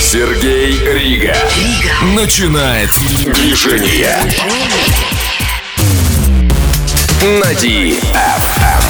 Сергей Рига начинает движение. На Ди АВ.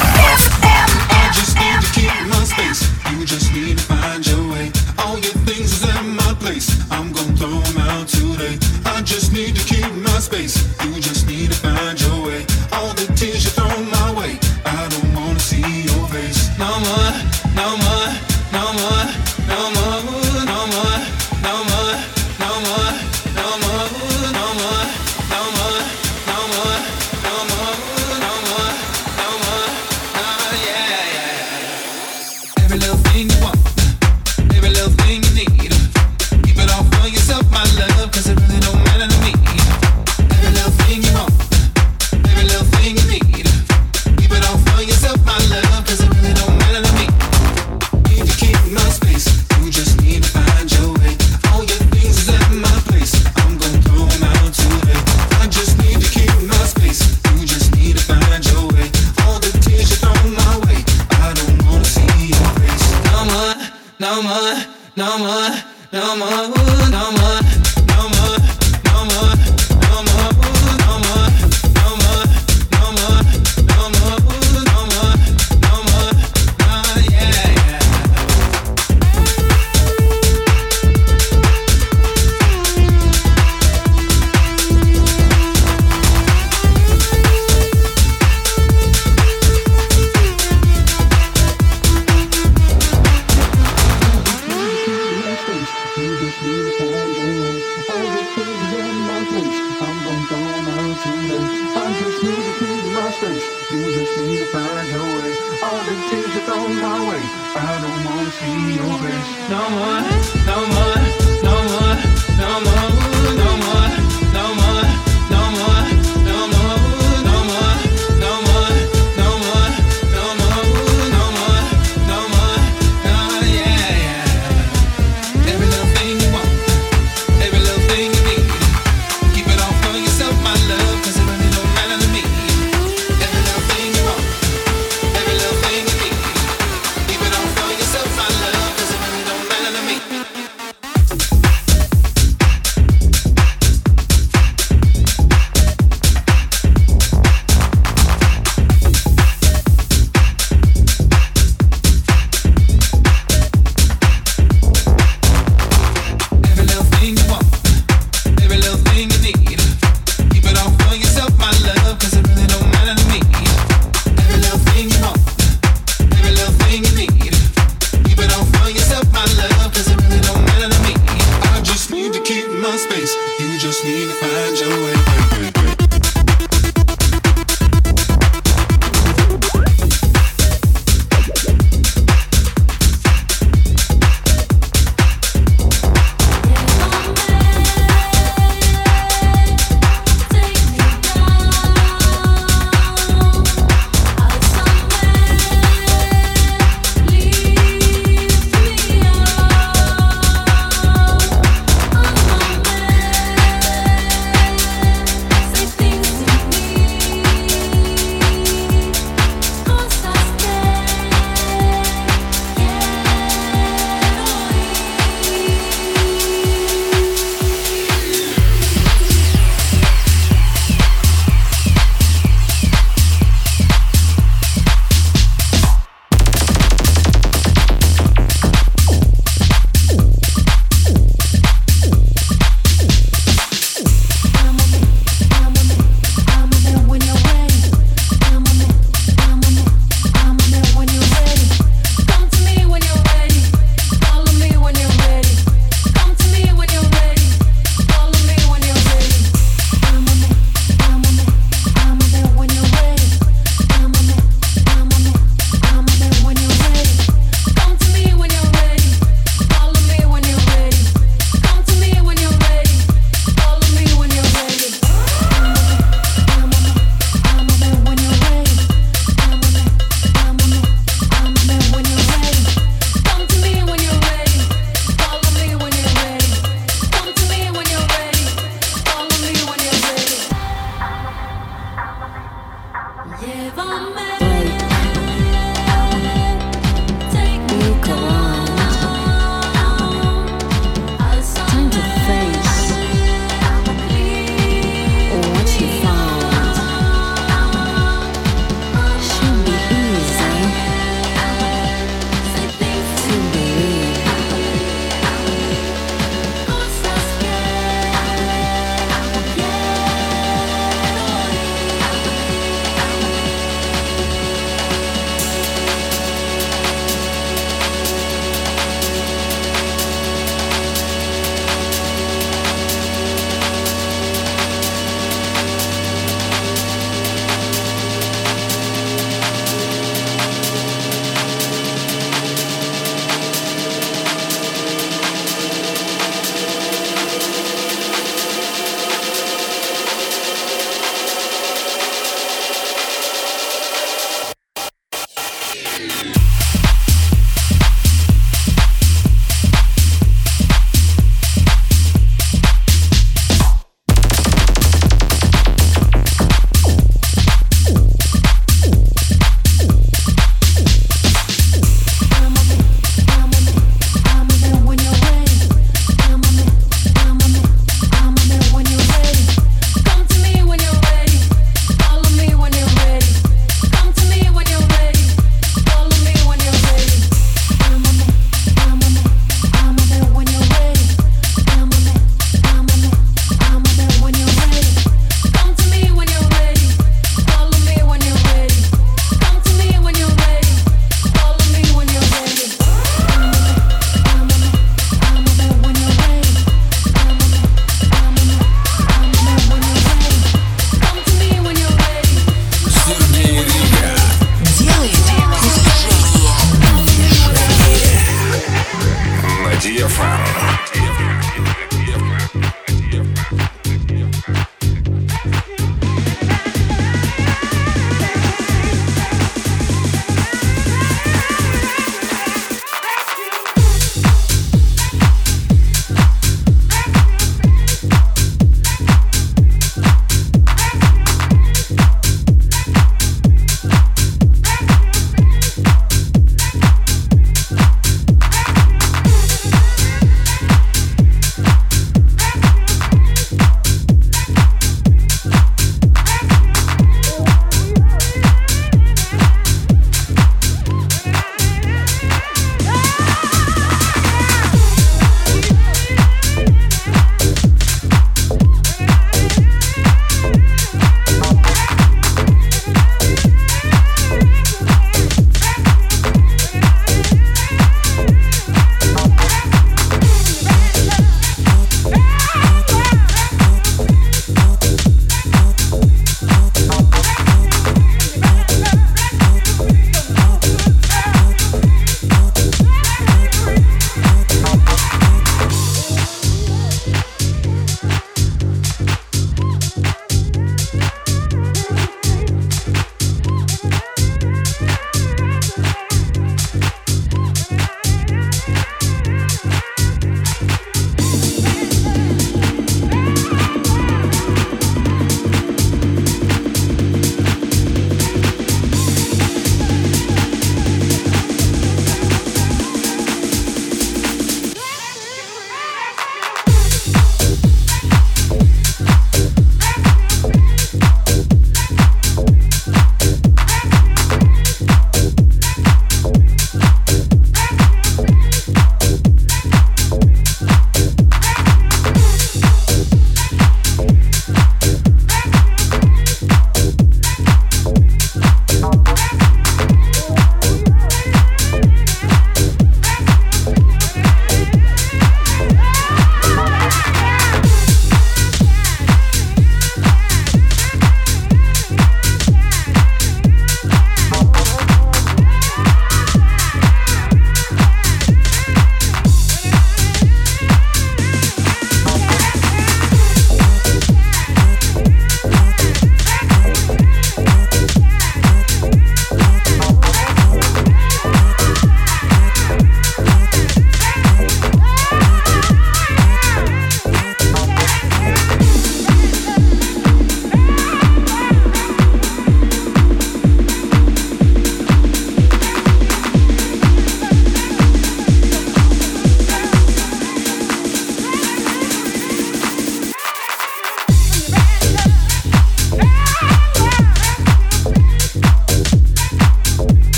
Ди АВ.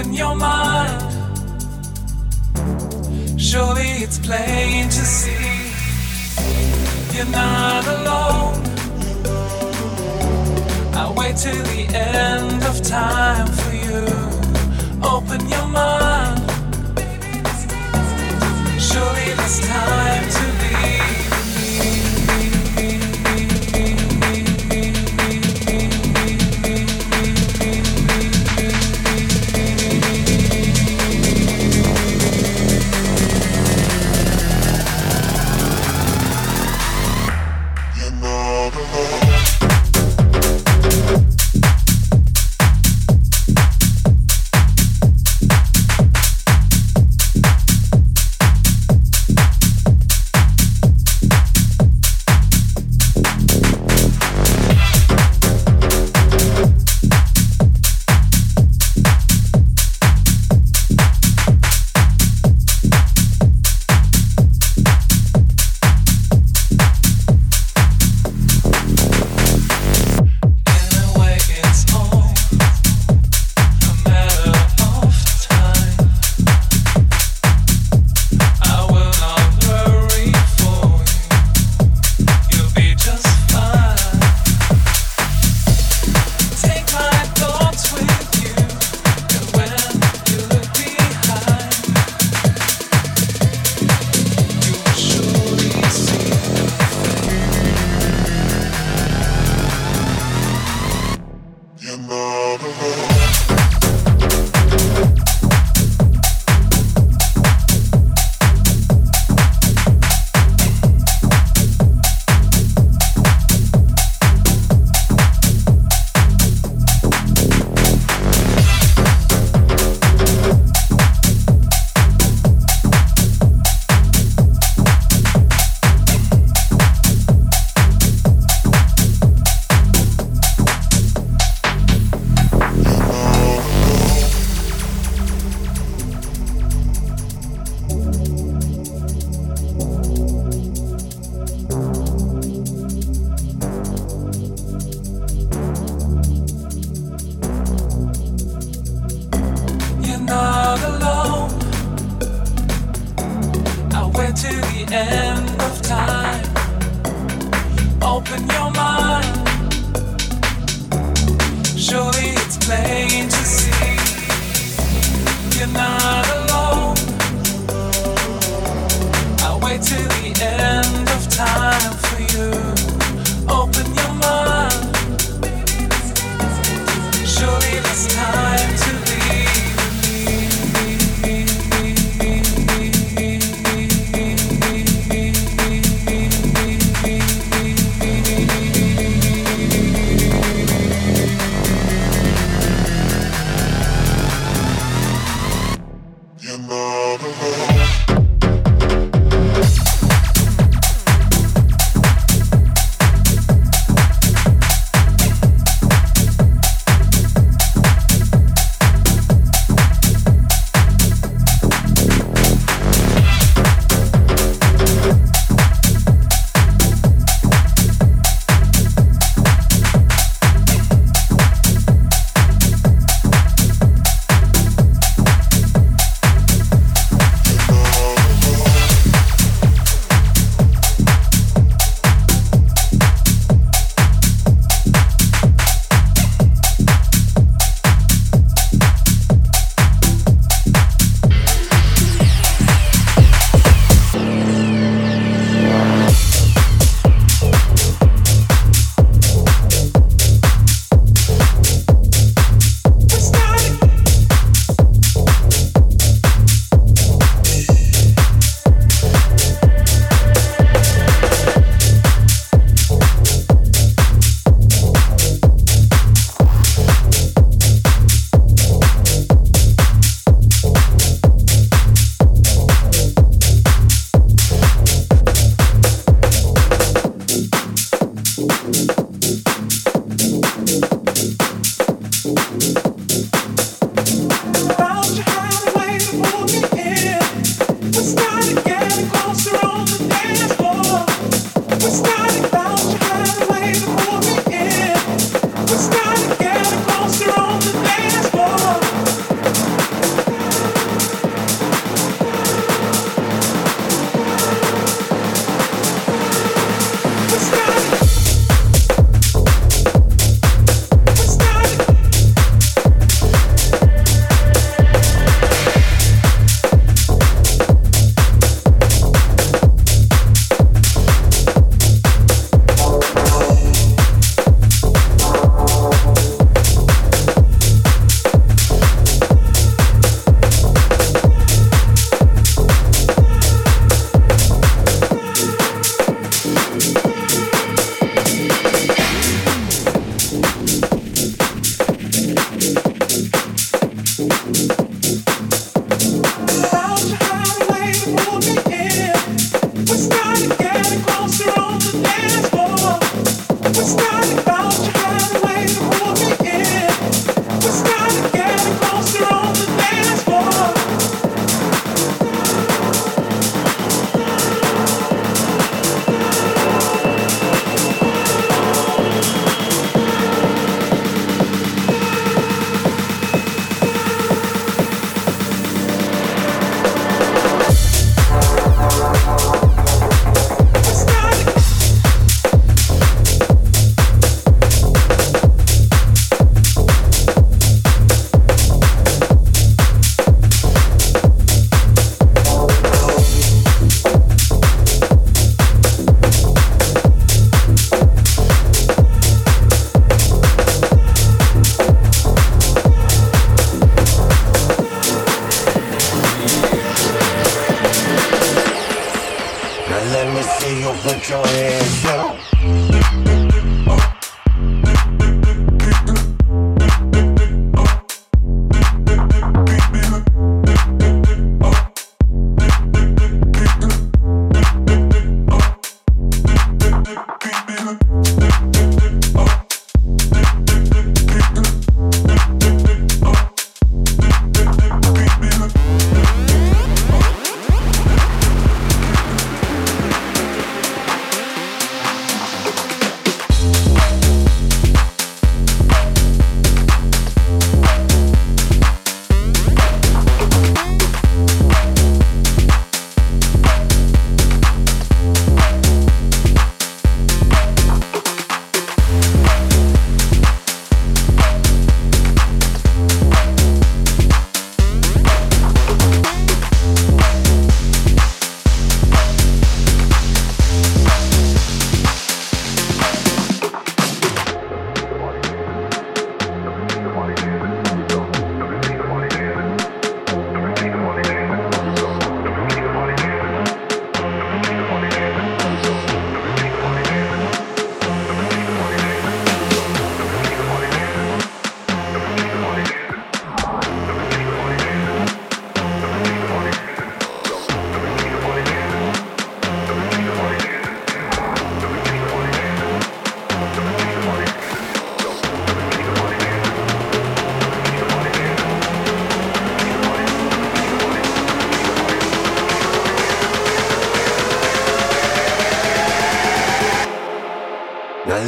in your mind. Surely it's plain to see you're not alone. I'll wait till the end of time for you. Open your mind. Surely it's time to leave.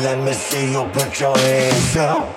Let me see you put your hands up.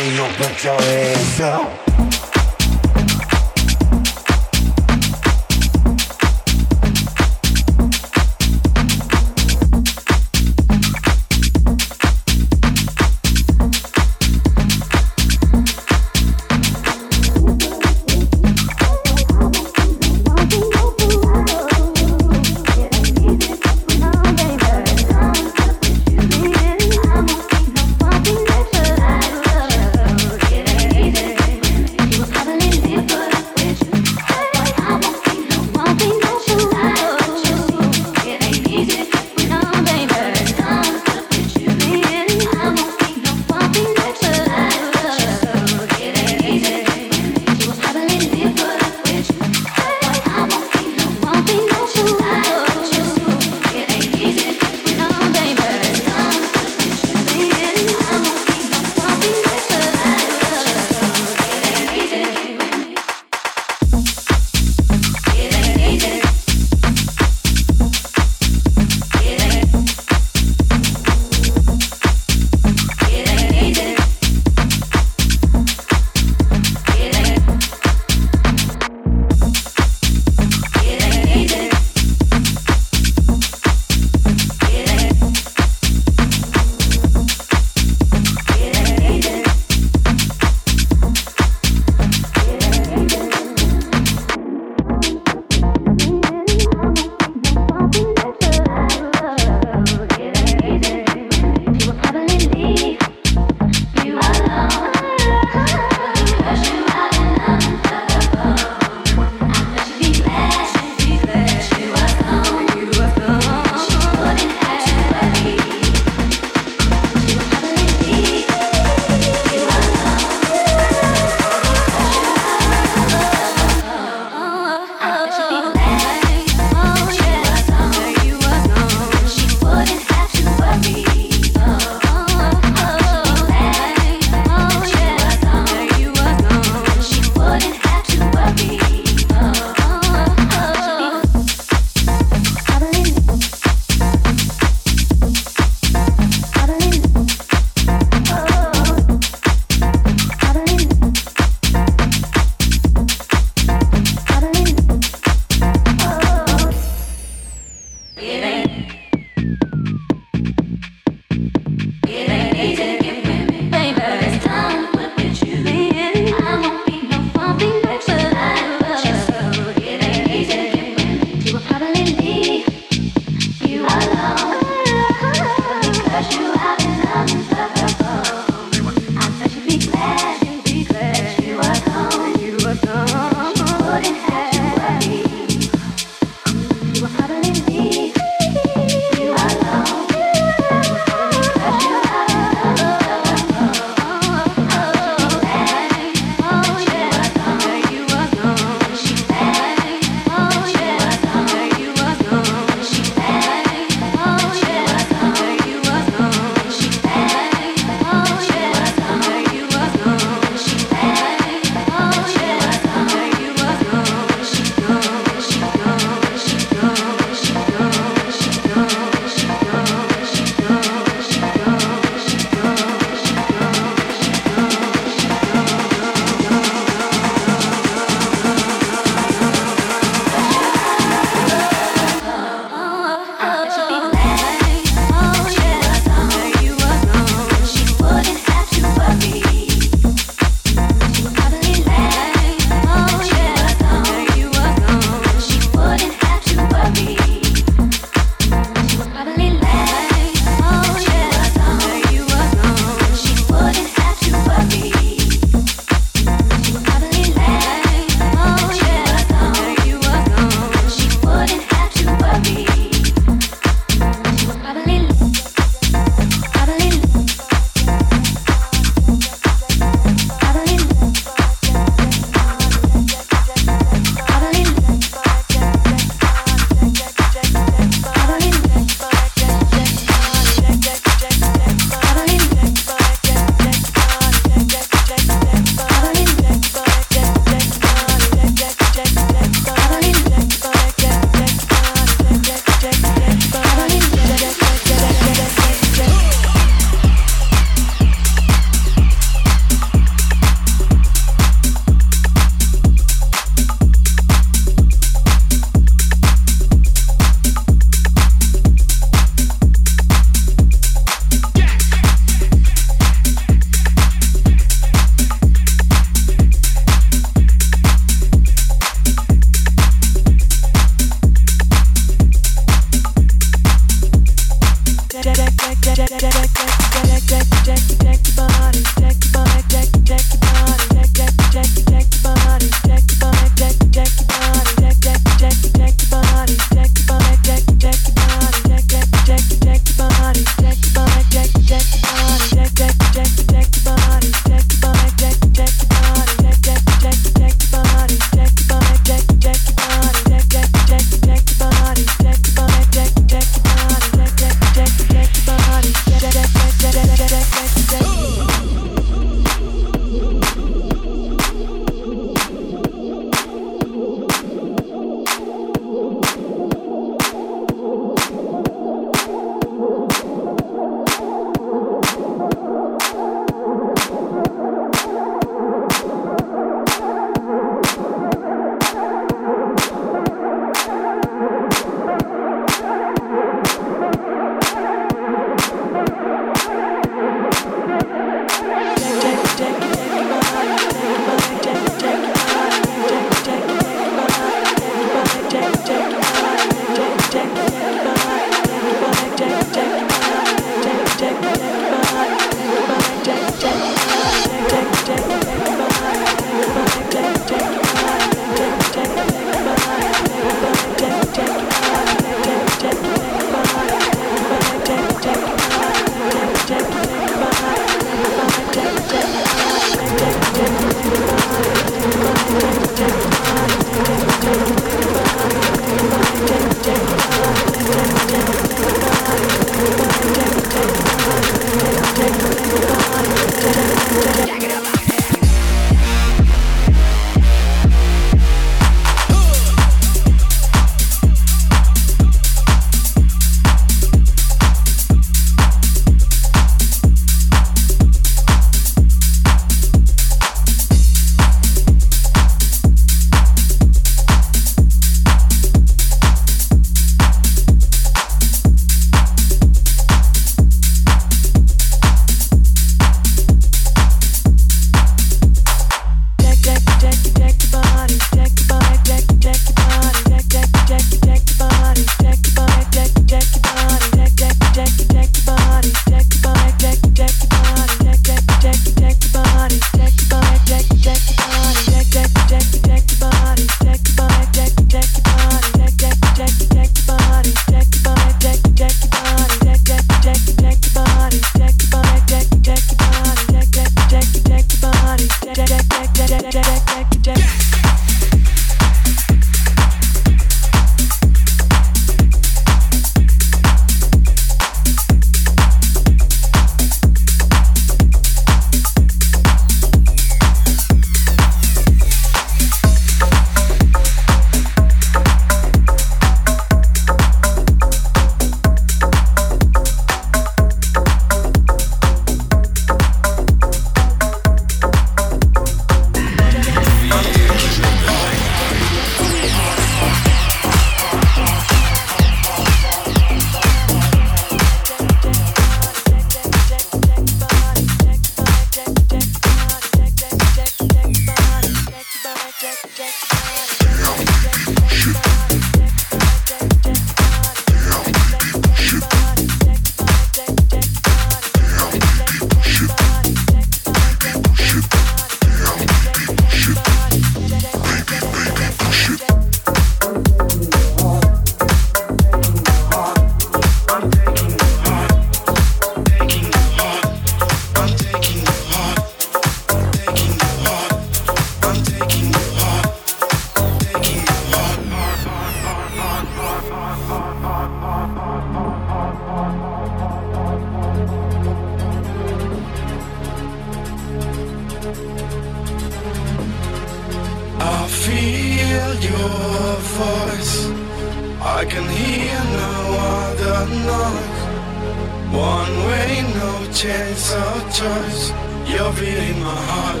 I can hear no other noise. One way, no chance of choice. You're beating my heart.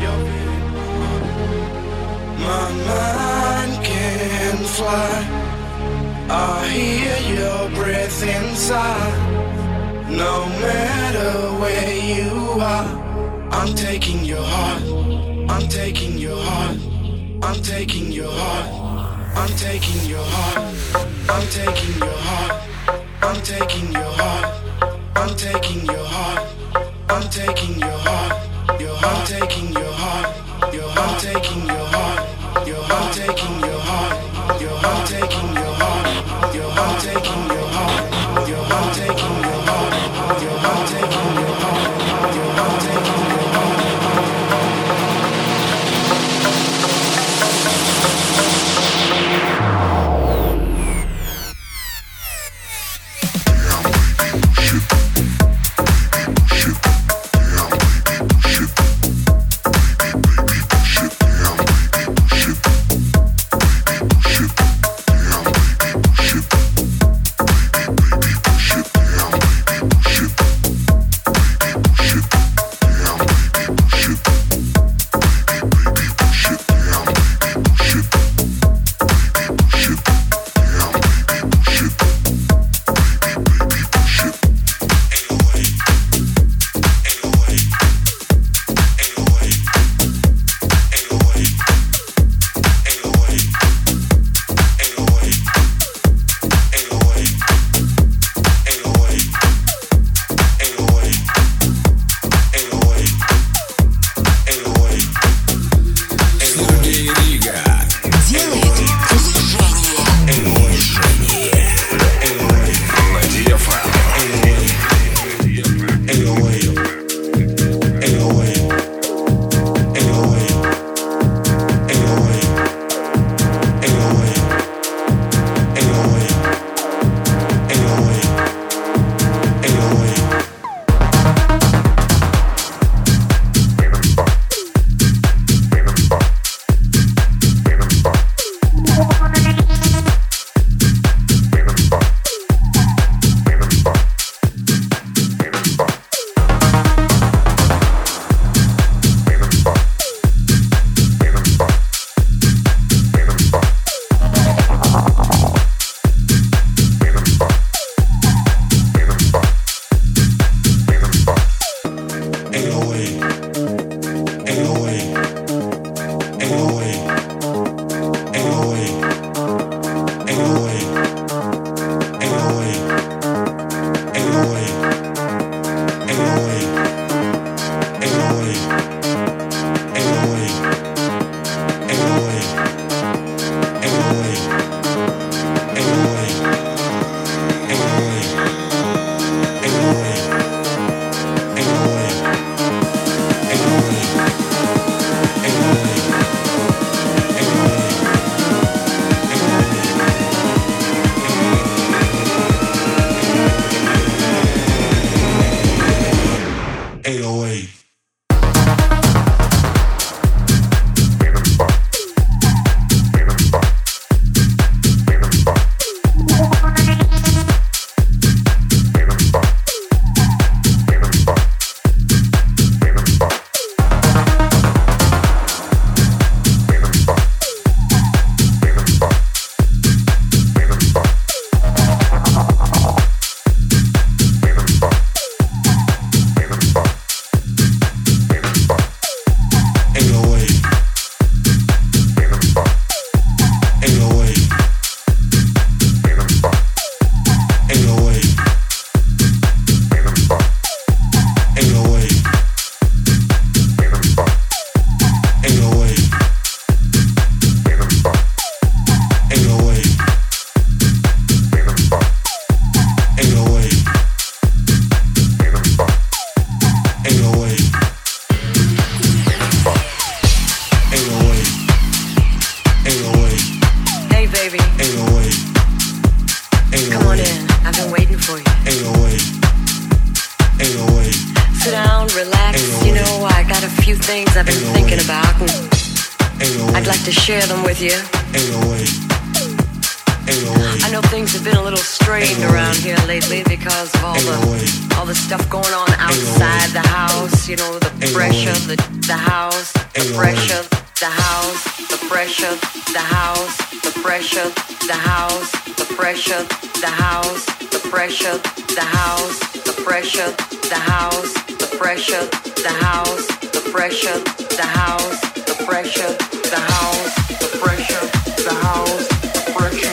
You're beating my heart. My mind can fly. I hear your breath inside. No matter where you are, I'm taking your heart. I'm taking your heart. I'm taking your heart. I'm taking your heart, I'm taking your heart, I'm taking your heart, I'm taking your heart, I'm taking your heart, your heart, I'm taking your heart, your heart, I'm taking your heart, your heart, I'm taking your heart, your heart, I'm taking your heart, your heart, I'm taking your heart, your heart, I'm taking your heart, your heart, I'm taking your heart, your heart, I'm taking your heart. I'd like to share them with you. I know things have been a little strained around here lately because of all the stuff going on outside the house. You know, the pressure, the house, the pressure, the house, the pressure, the house, the pressure, the house, the pressure, the house, the pressure, the house, the pressure, the house, the pressure, the house, the pressure, the house, the pressure, the house, the pressure, the house, the pressure.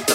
the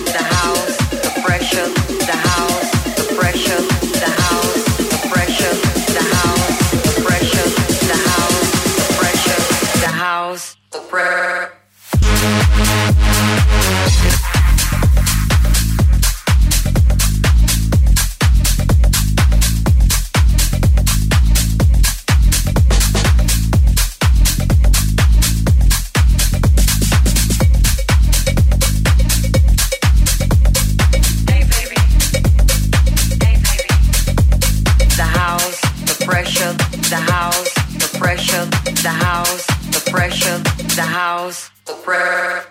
the house, the pressure, the house, the pressure, the house, the pressure, the house, the pressure, the house, the pressure, the house, the prayer.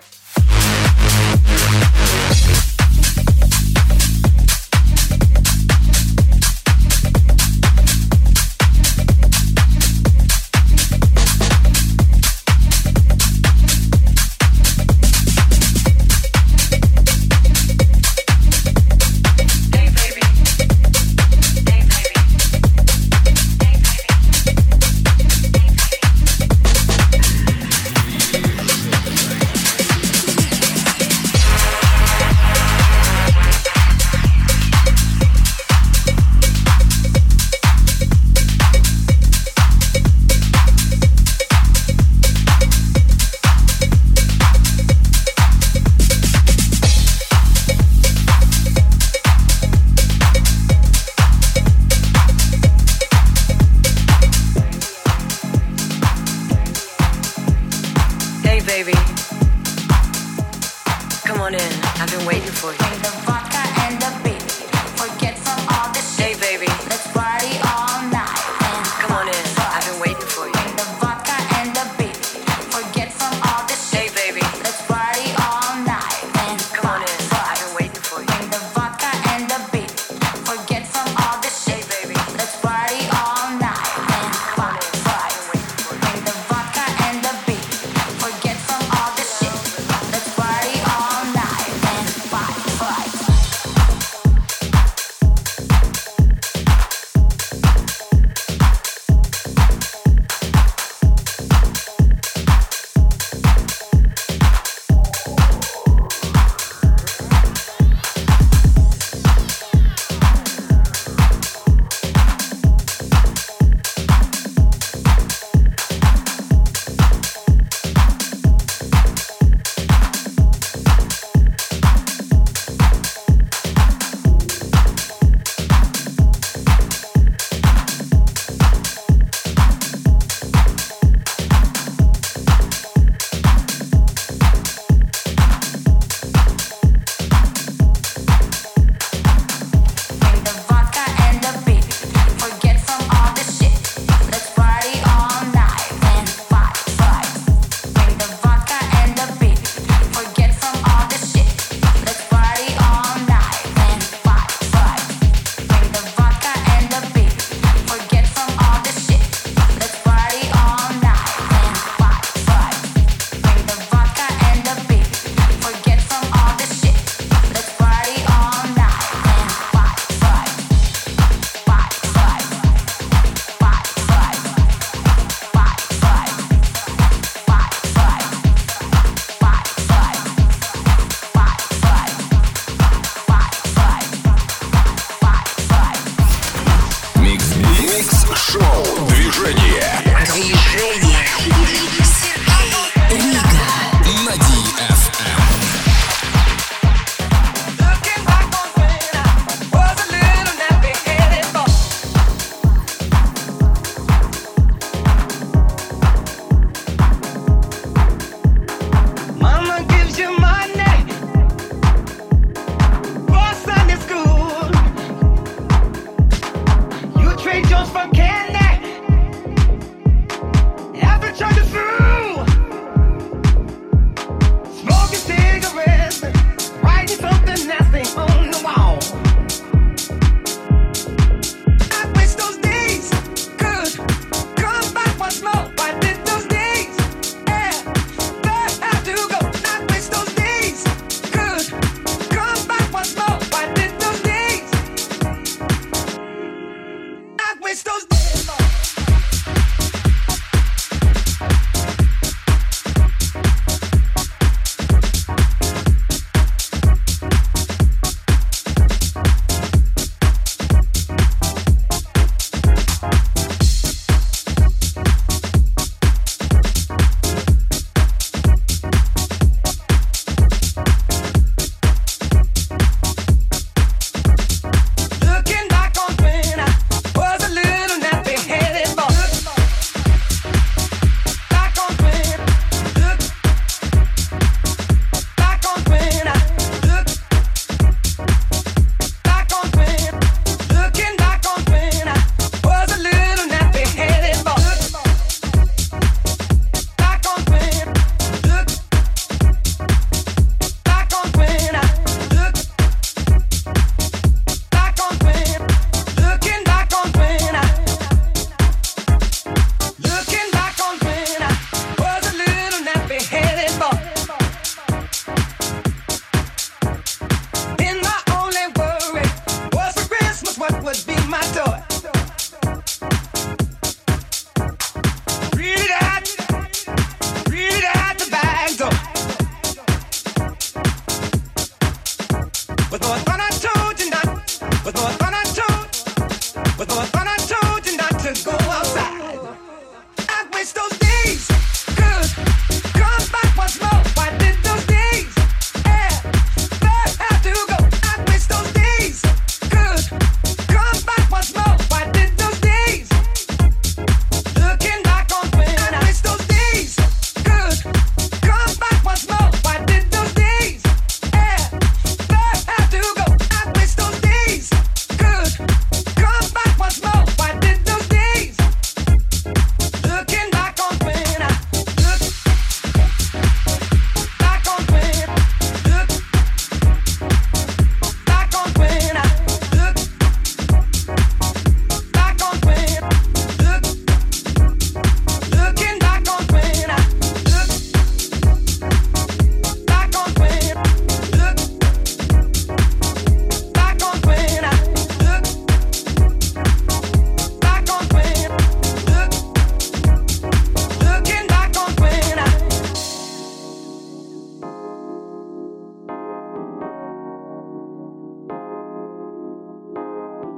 Шоу Движение. Сергей Рига. На Ди АВ.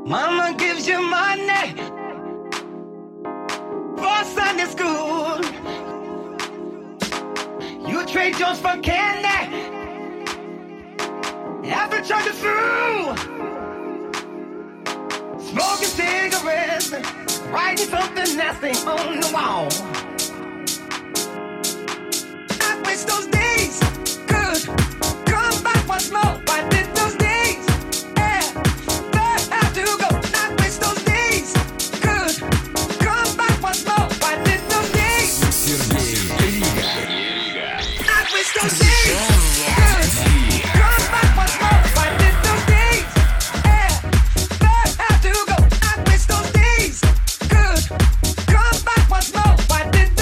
Mama gives you money for Sunday school. You trade yours for candy after church is through. Smoking cigarettes, writing something nasty on the wall. I wish those days could come back once more. Why did those days? Back once more. Why did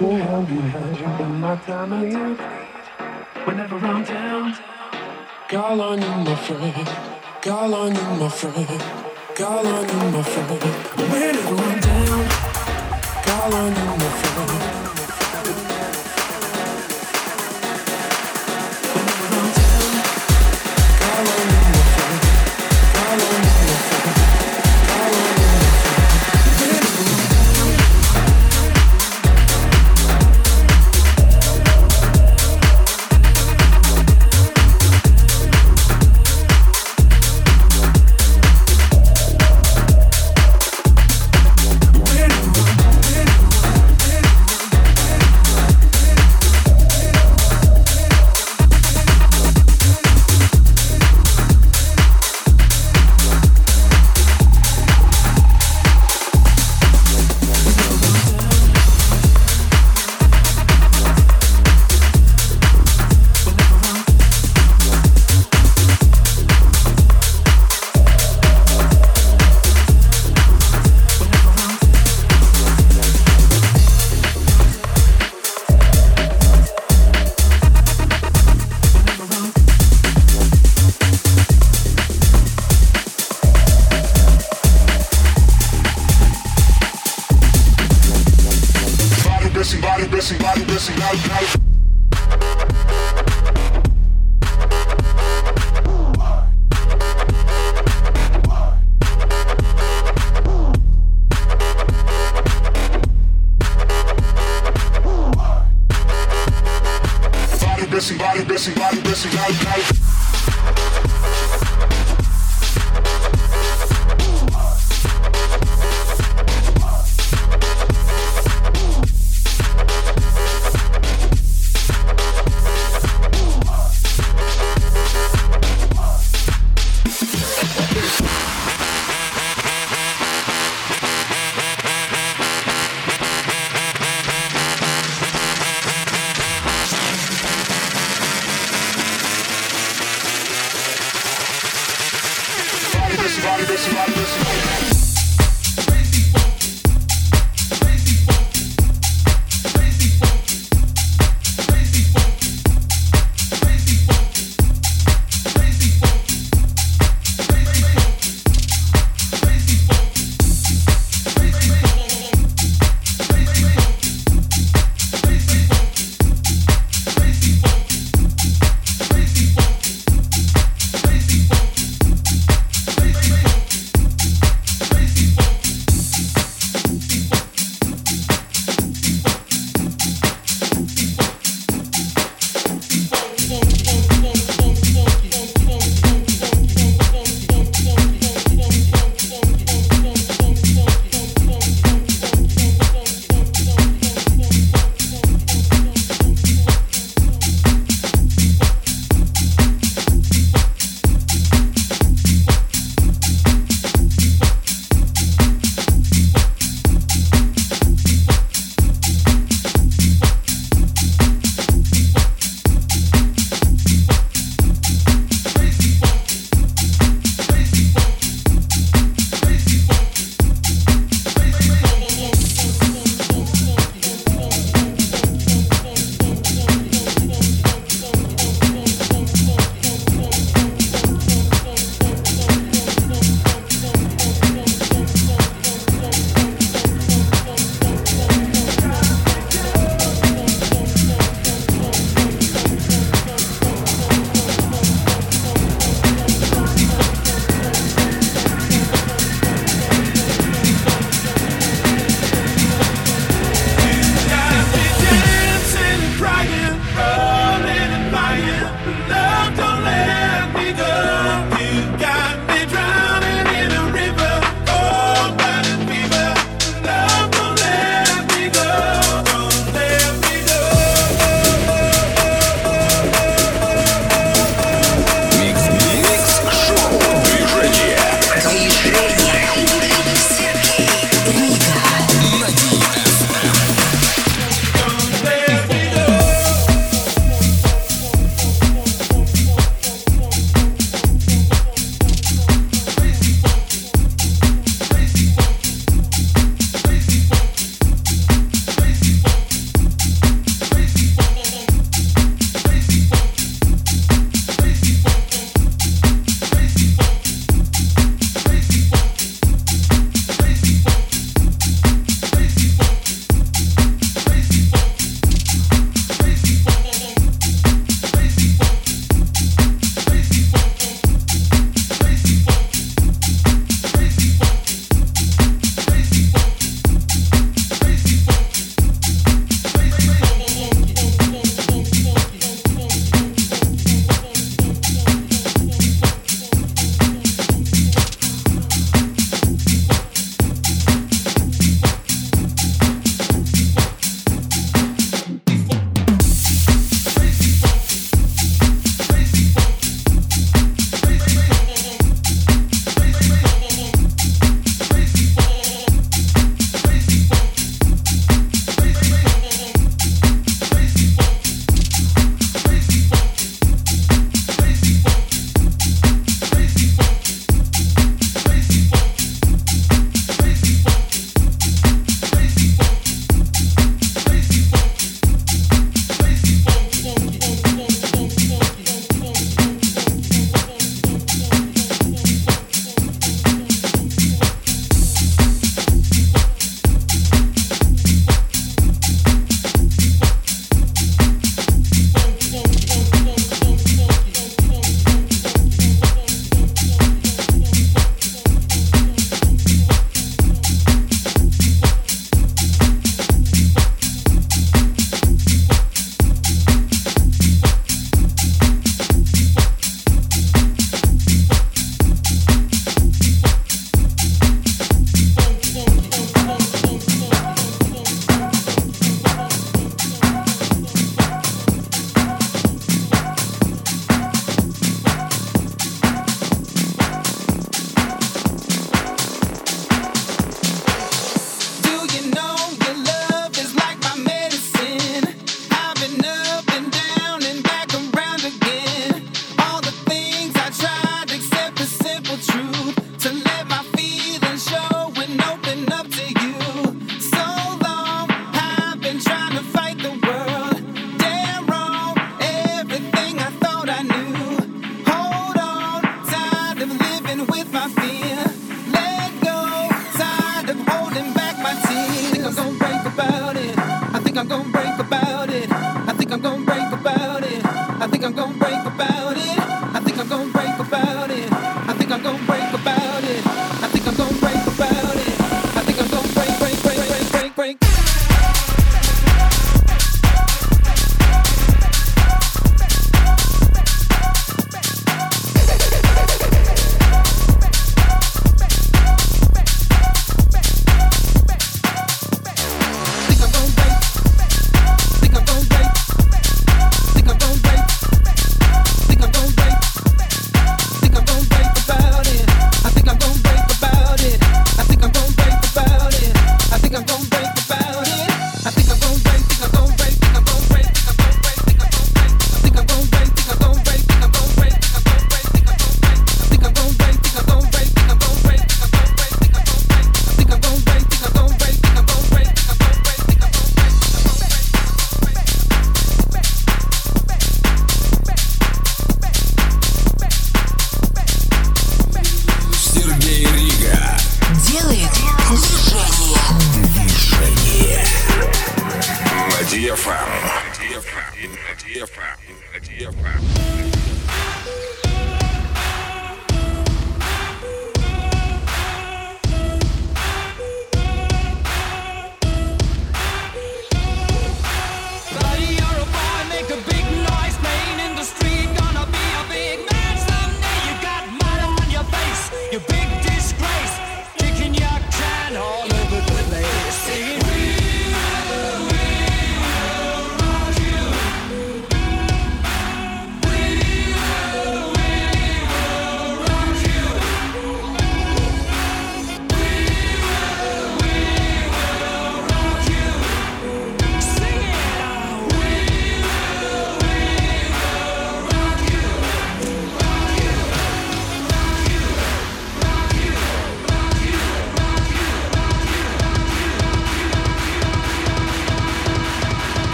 Whenever I'm down, call on you, my friend. Call on you, my friend. Call on you, my friend. Whenever I'm down, call on you, my friend. Whenever I'm down, call on you, my friend. Call on you, my friend. Call on you, my friend. Whenever I'm down.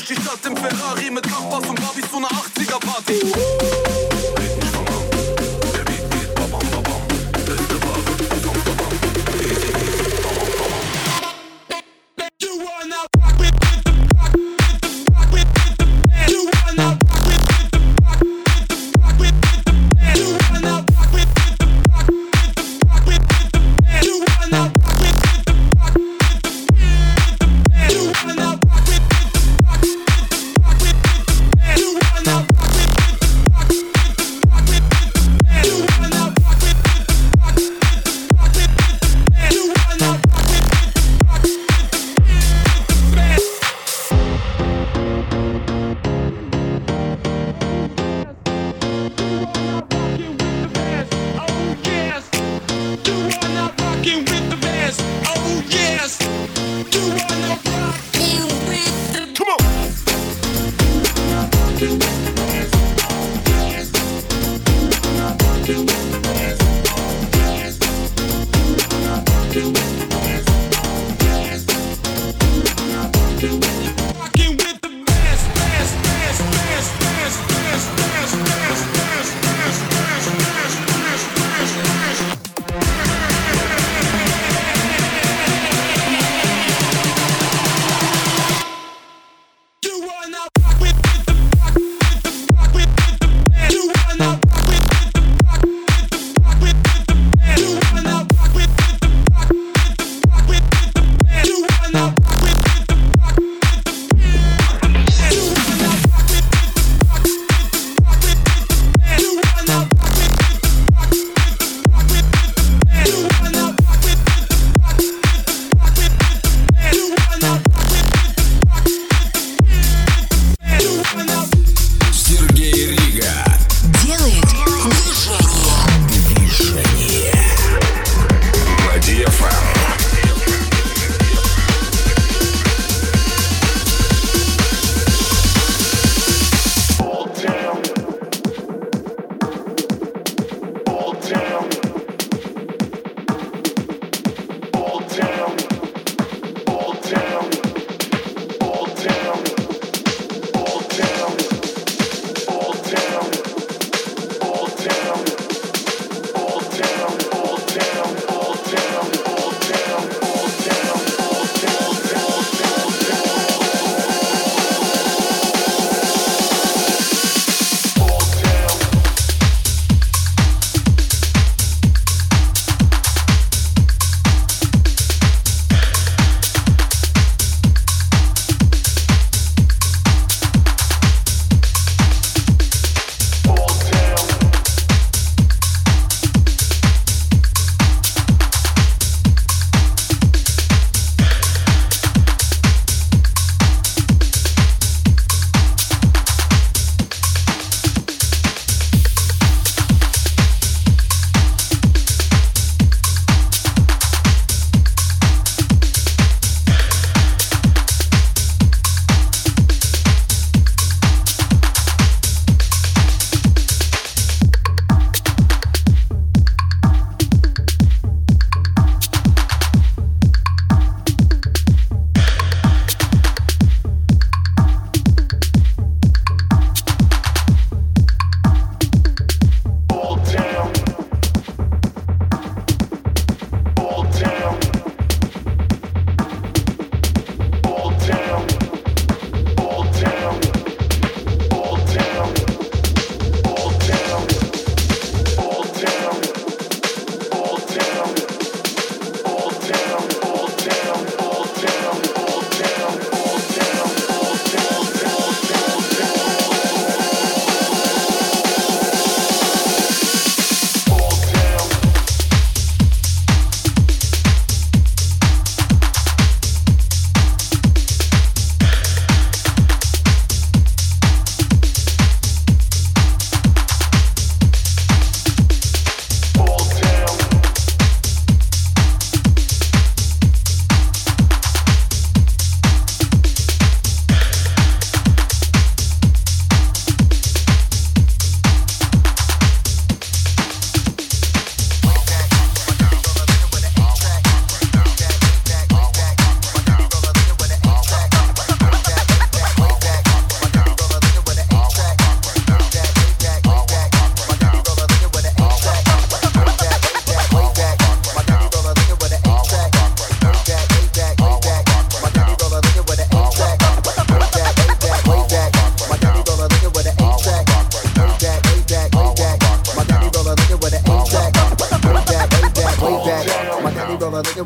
durch die Stadt im Ferrari mit Nachbars und Babys zu einer 80er-Party.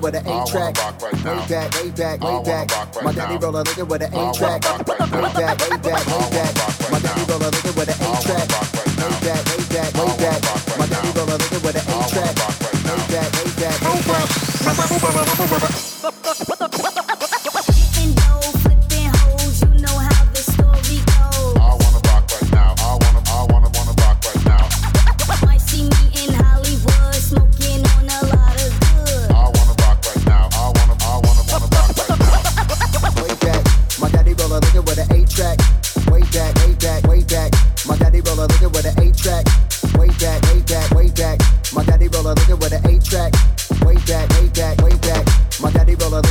with an 8-track. Way back, way back, way back. My daddy roll a nigga with an 8-track. Way back, way back, way back. My daddy roll a nigga with an 8-track. Way back, way back, way back. My daddy roll a nigga with an 8-track. Way back, way back, way back. Way back, way back, way back. My daddy roll a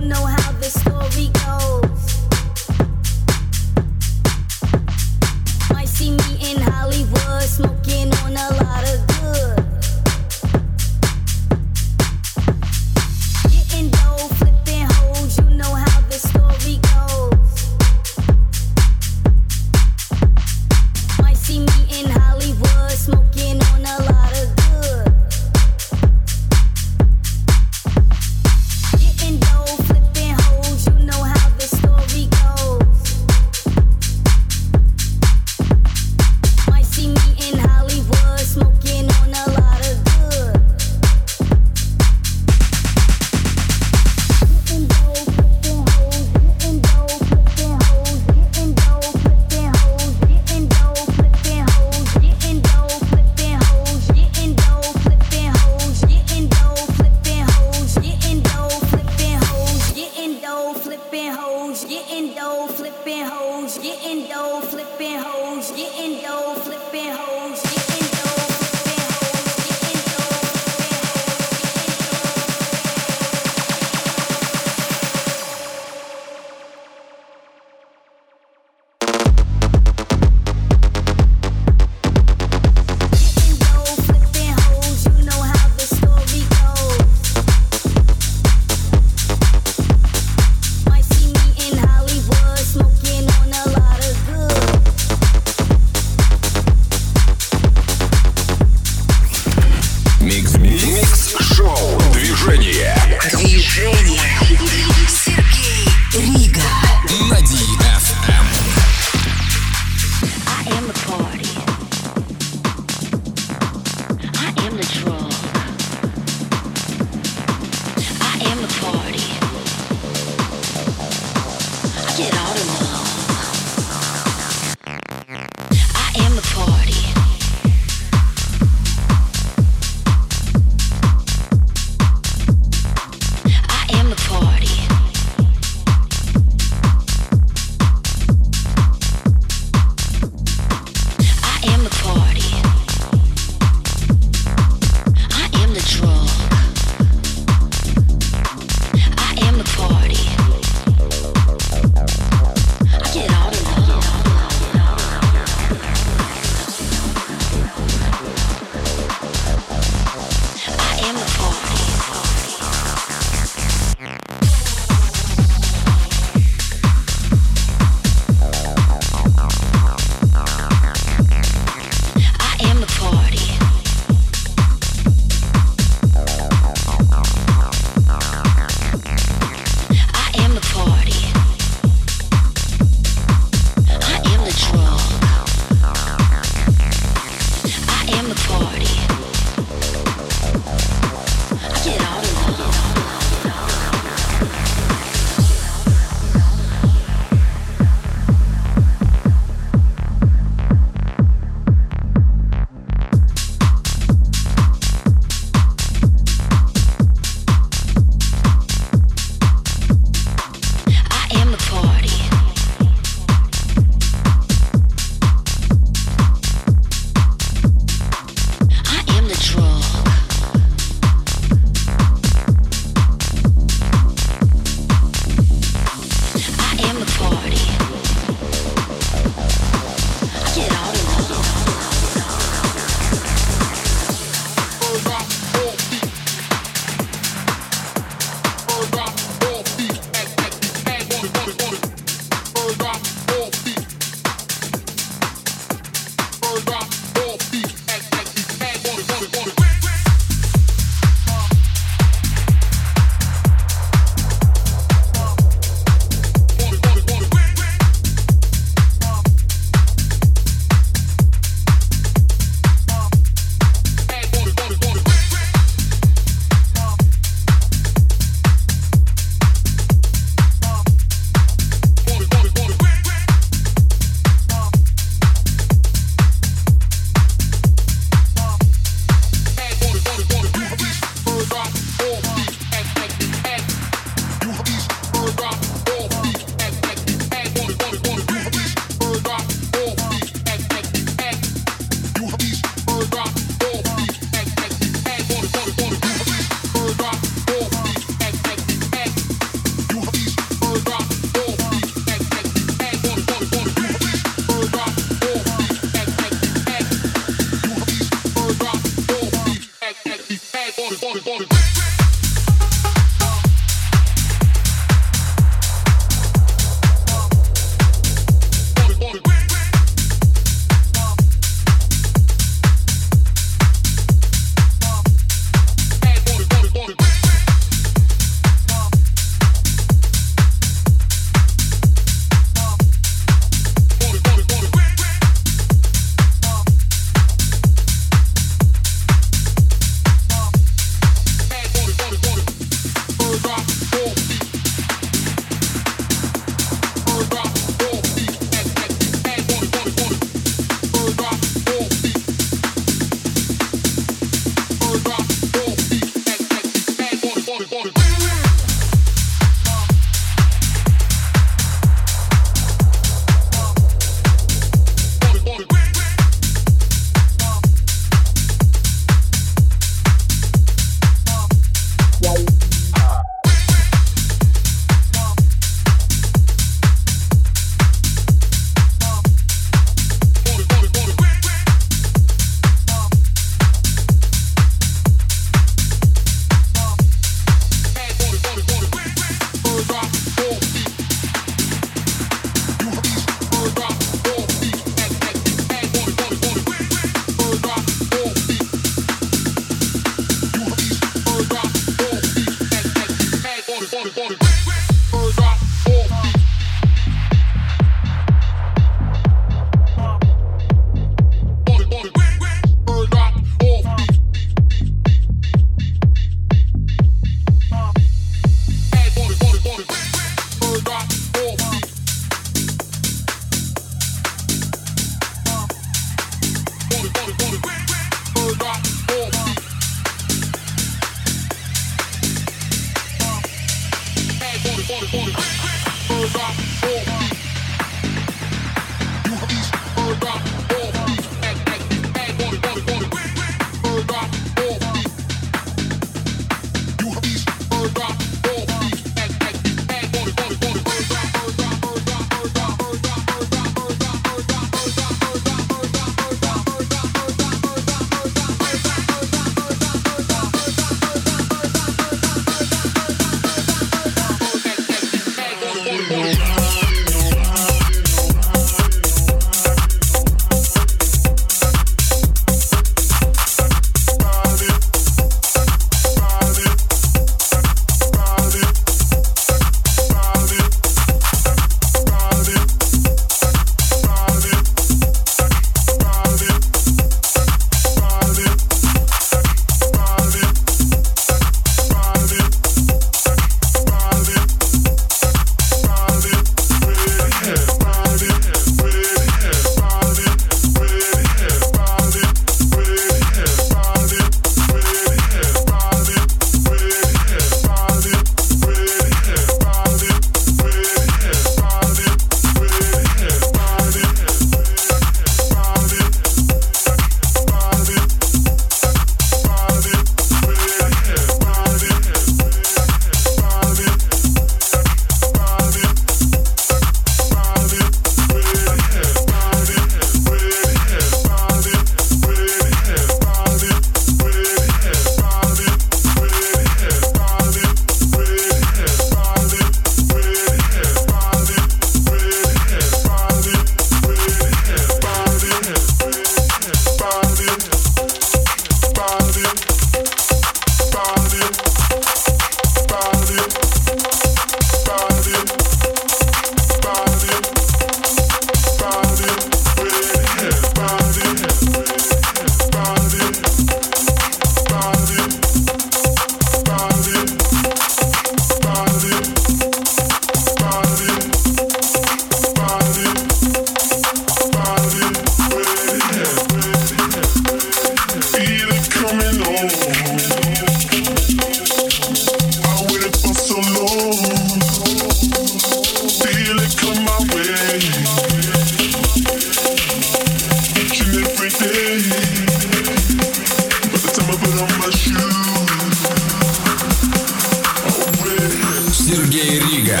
Сергей Рига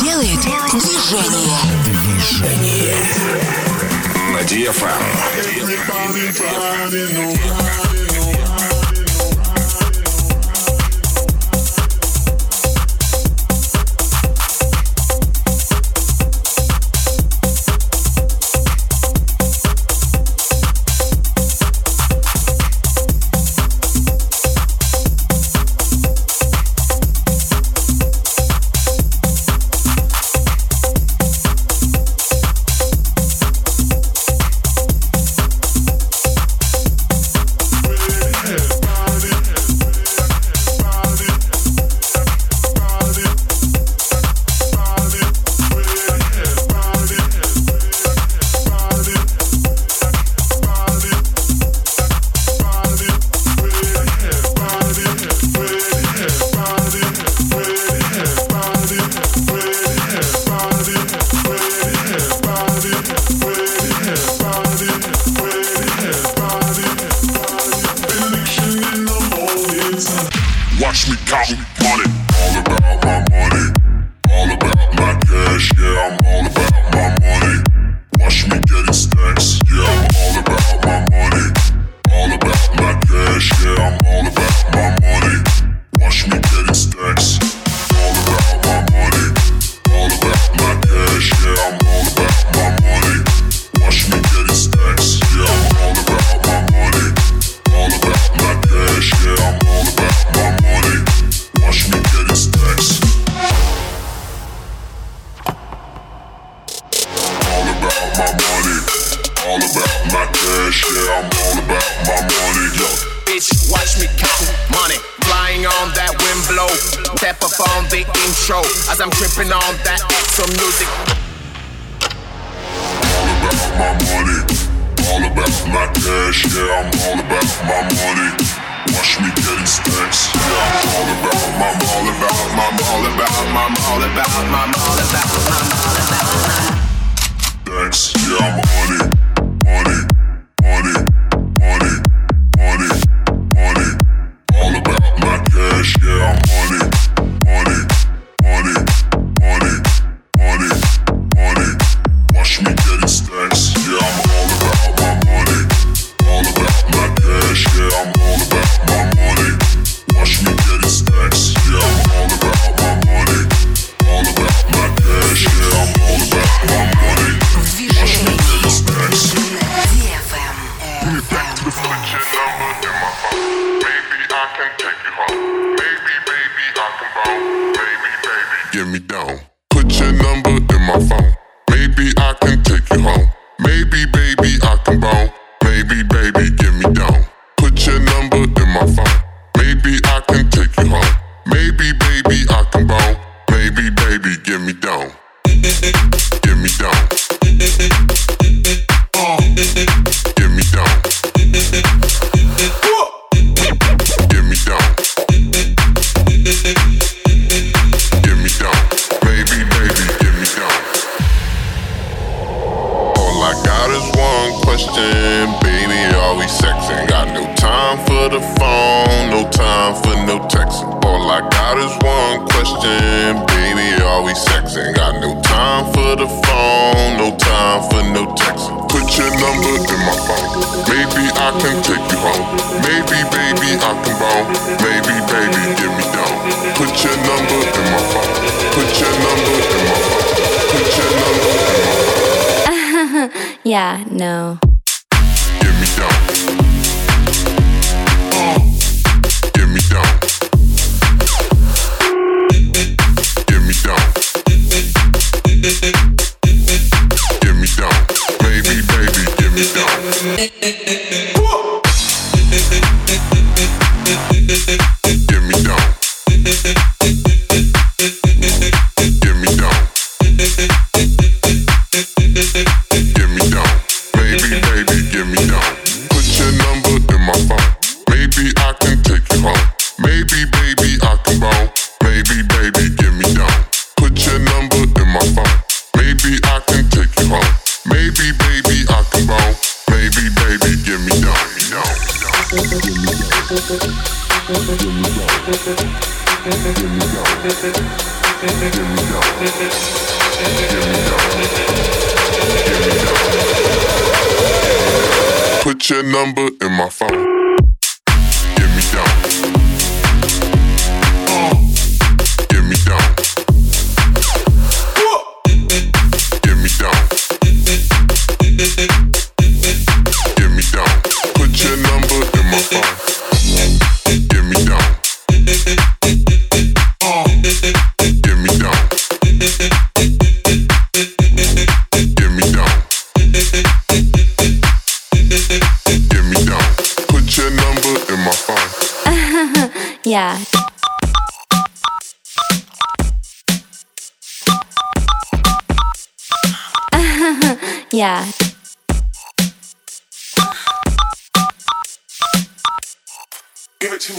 делает движение. На Ди АВ.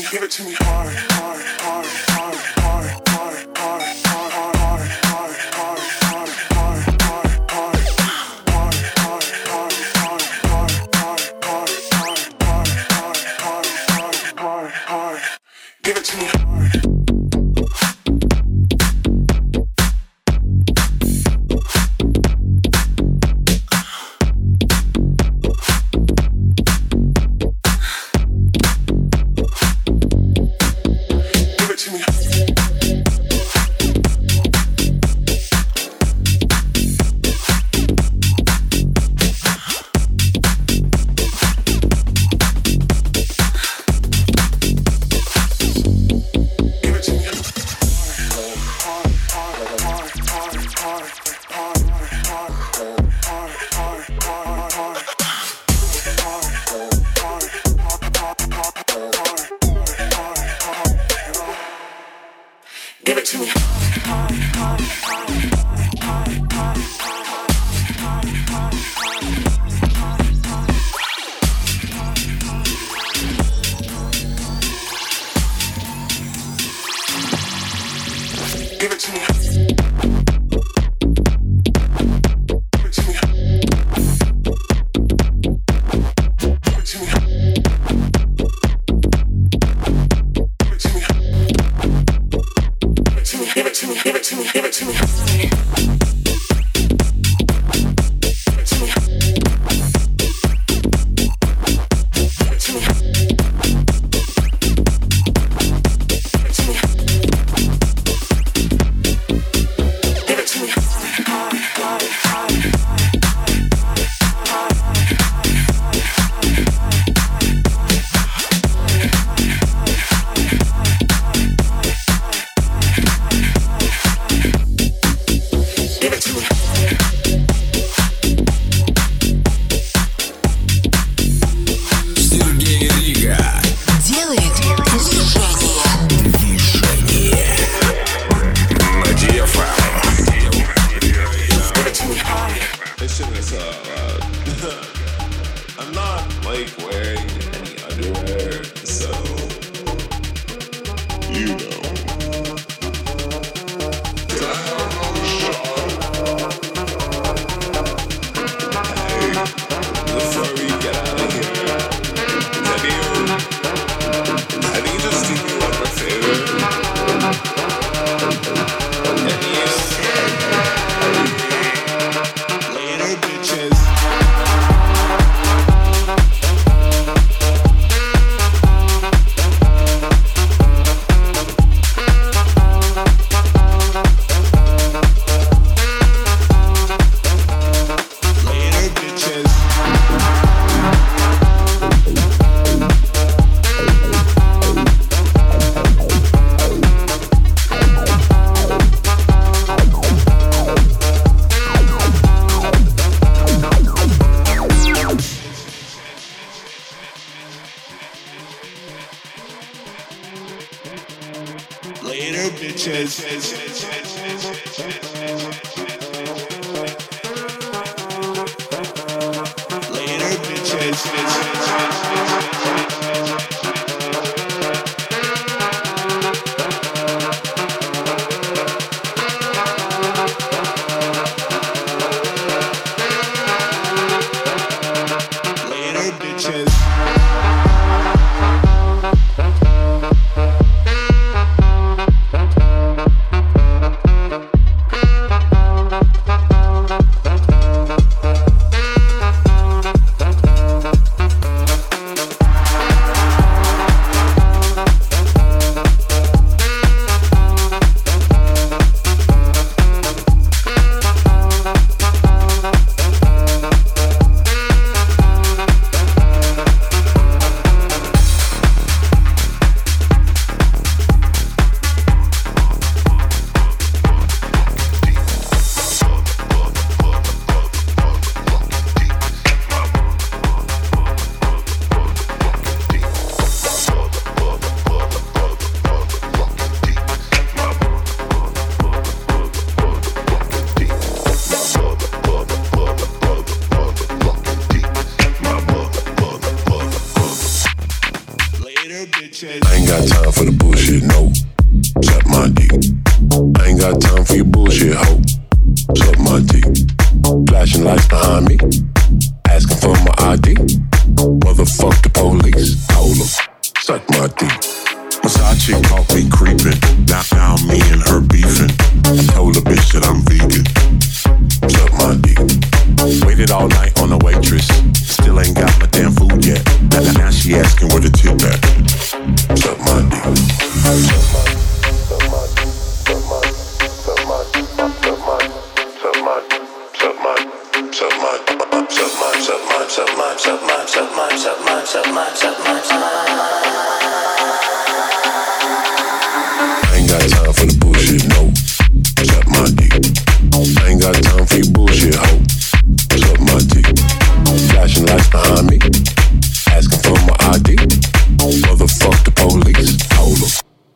Give it to me hard. Give it to me. Give it to me.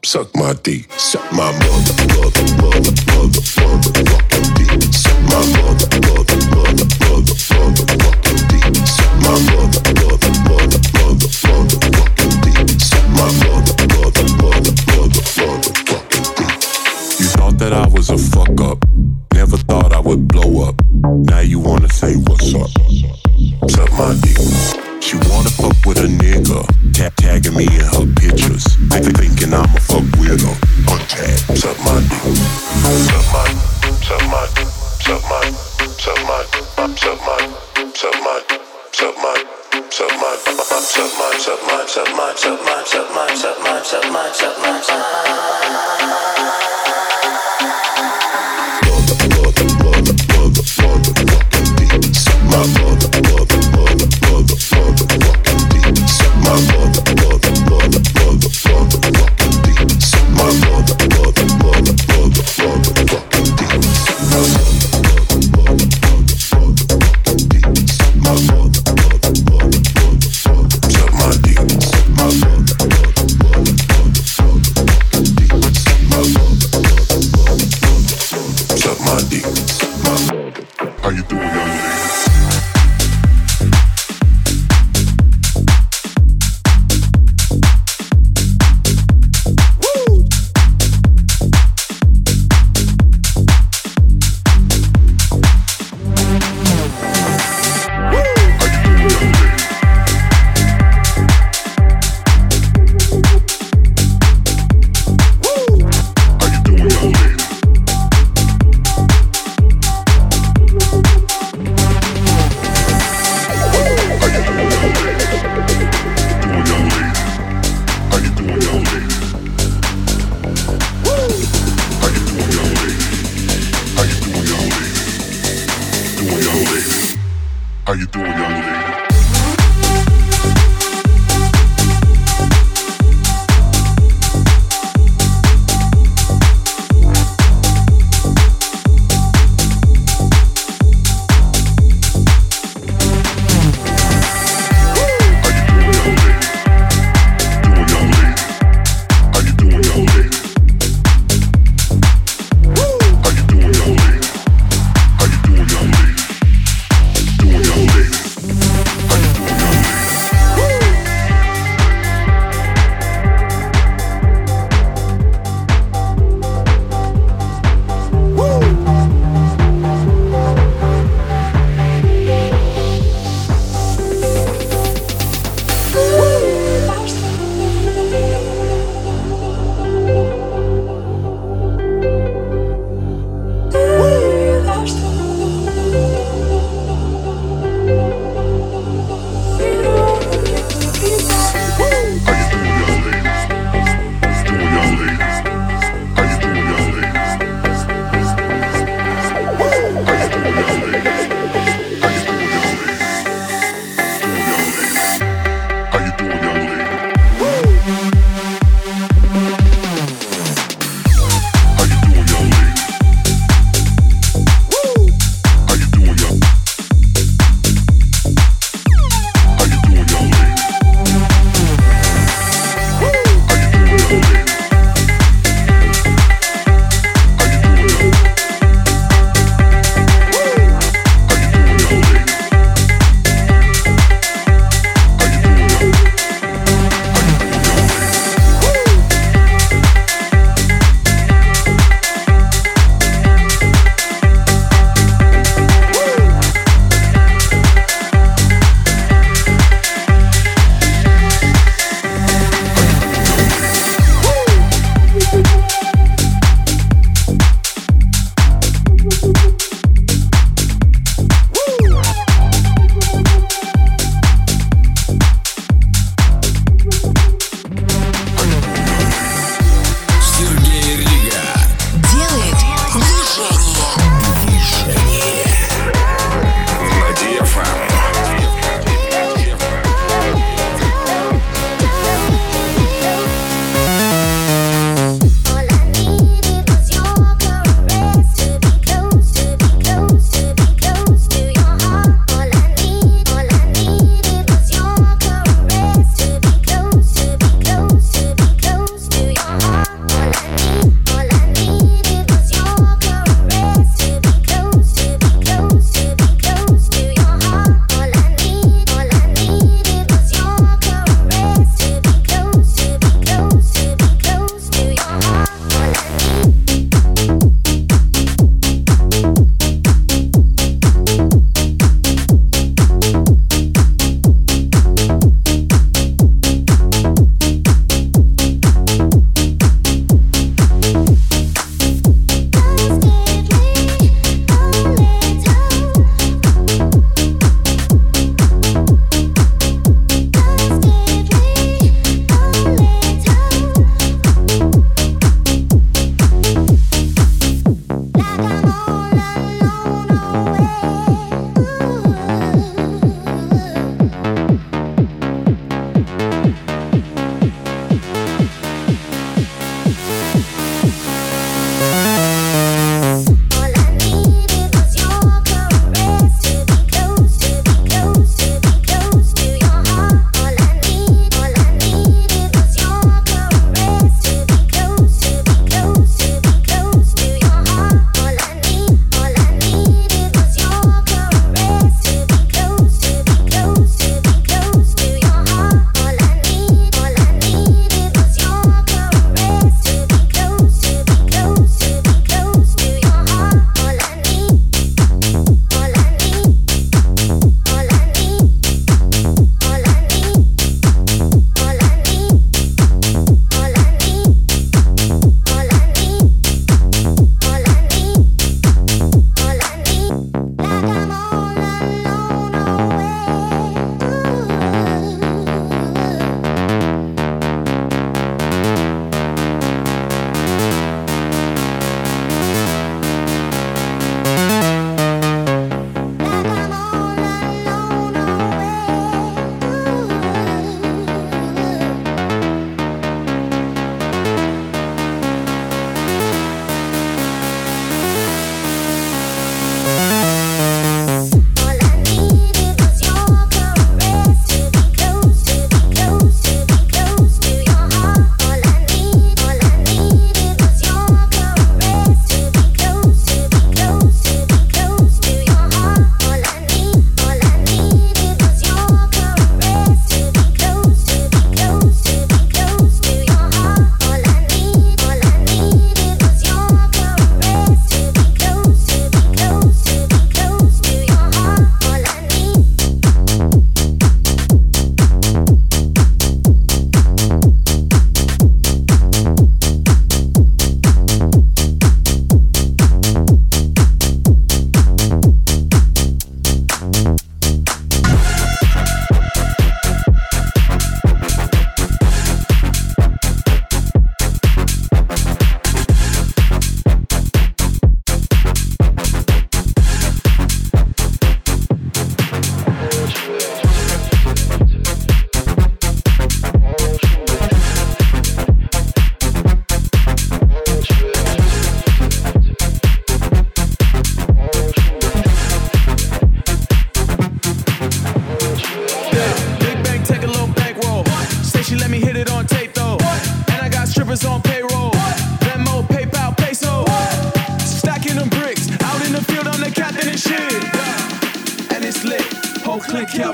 Suck my dick.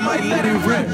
I might let it rip.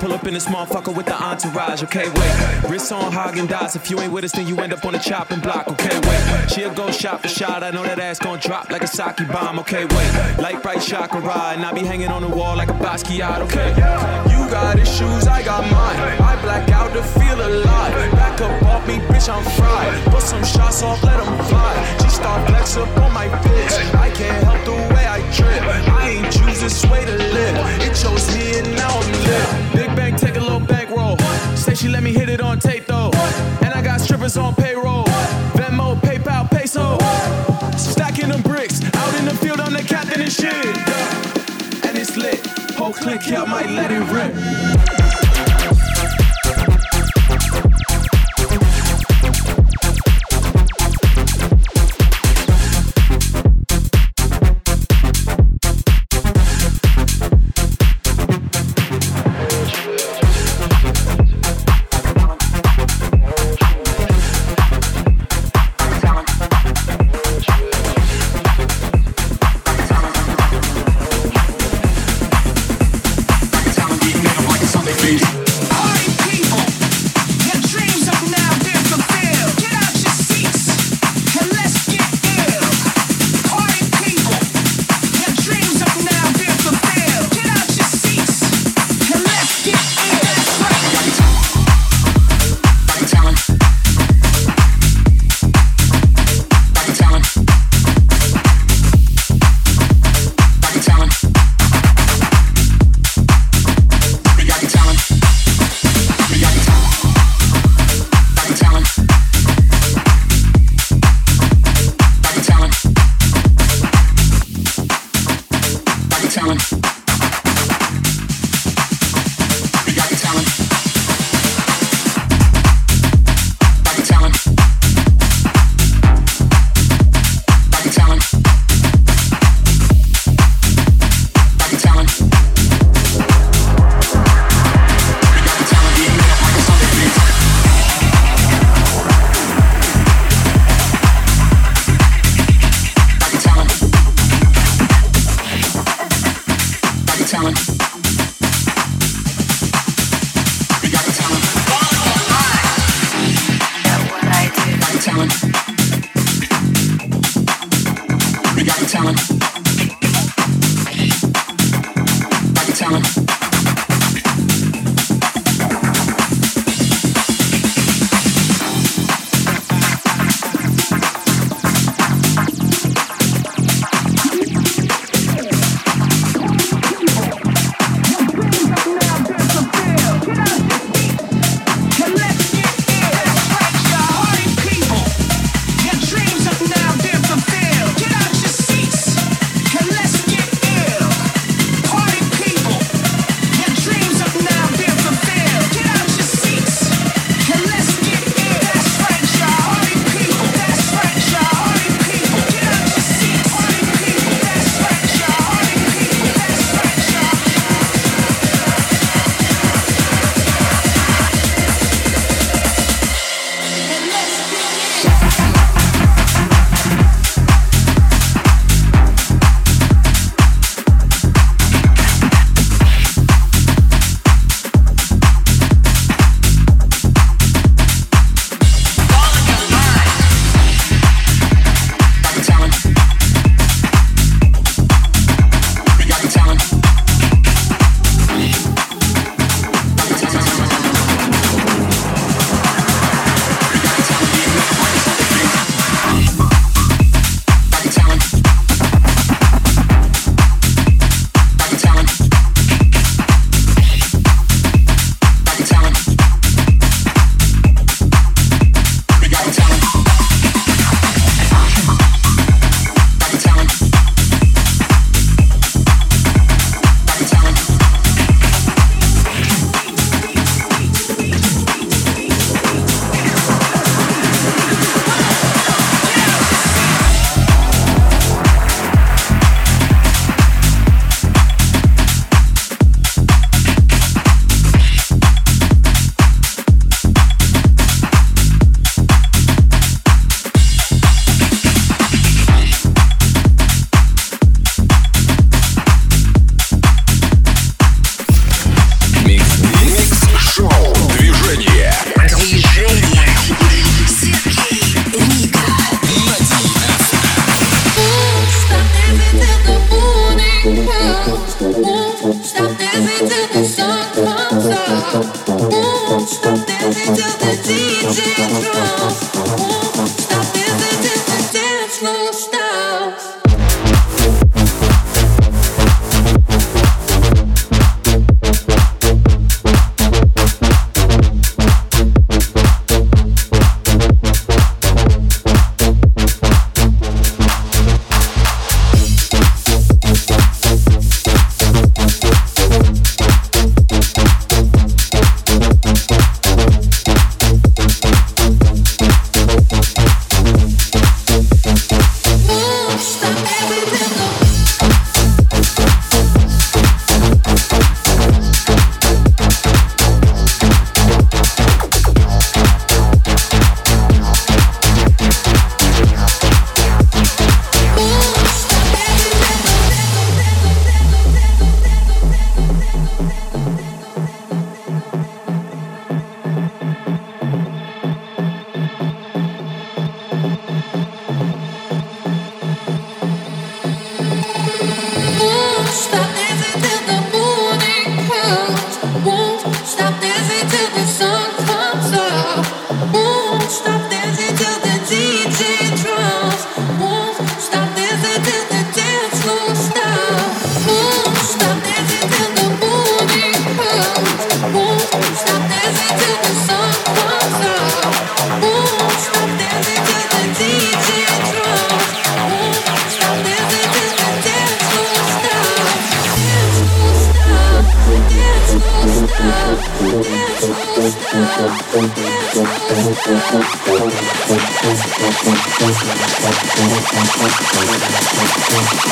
Pull up in this motherfucker with the entourage, okay, wait. Wrists on Haagen-Dazs, if you ain't with us, then you end up on the chopping block, okay, wait. She'll go shot for shot, I know that ass gon' drop like a sake bomb, okay, wait. Light right chakra, and I be hanging on the wall like a Basquiat, okay. You got issues, I got mine. I black out to feel alive. Back up off me, bitch, I'm fried. Put some shots off, let them fly. G-Star flex up on my bitch. I can't help the way I trip. I ain't choose this way to live. It chose me and now I'm lit. Big bank, take a little bankroll. Say she let me hit it on tape though. And I got strippers on payroll. Venmo, PayPal, peso. Stacking them bricks. Out in the field, I'm the captain and shit. And it's lit. Whole clique, y'all might let it rip.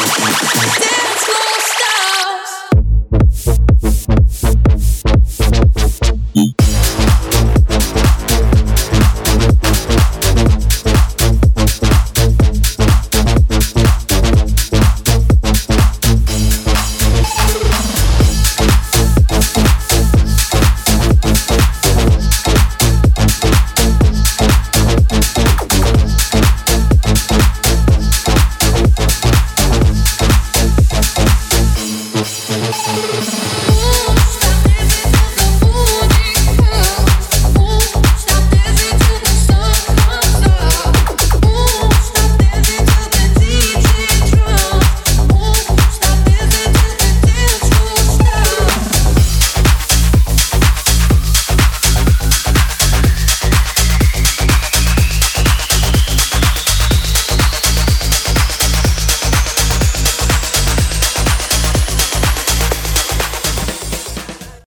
Dance floor.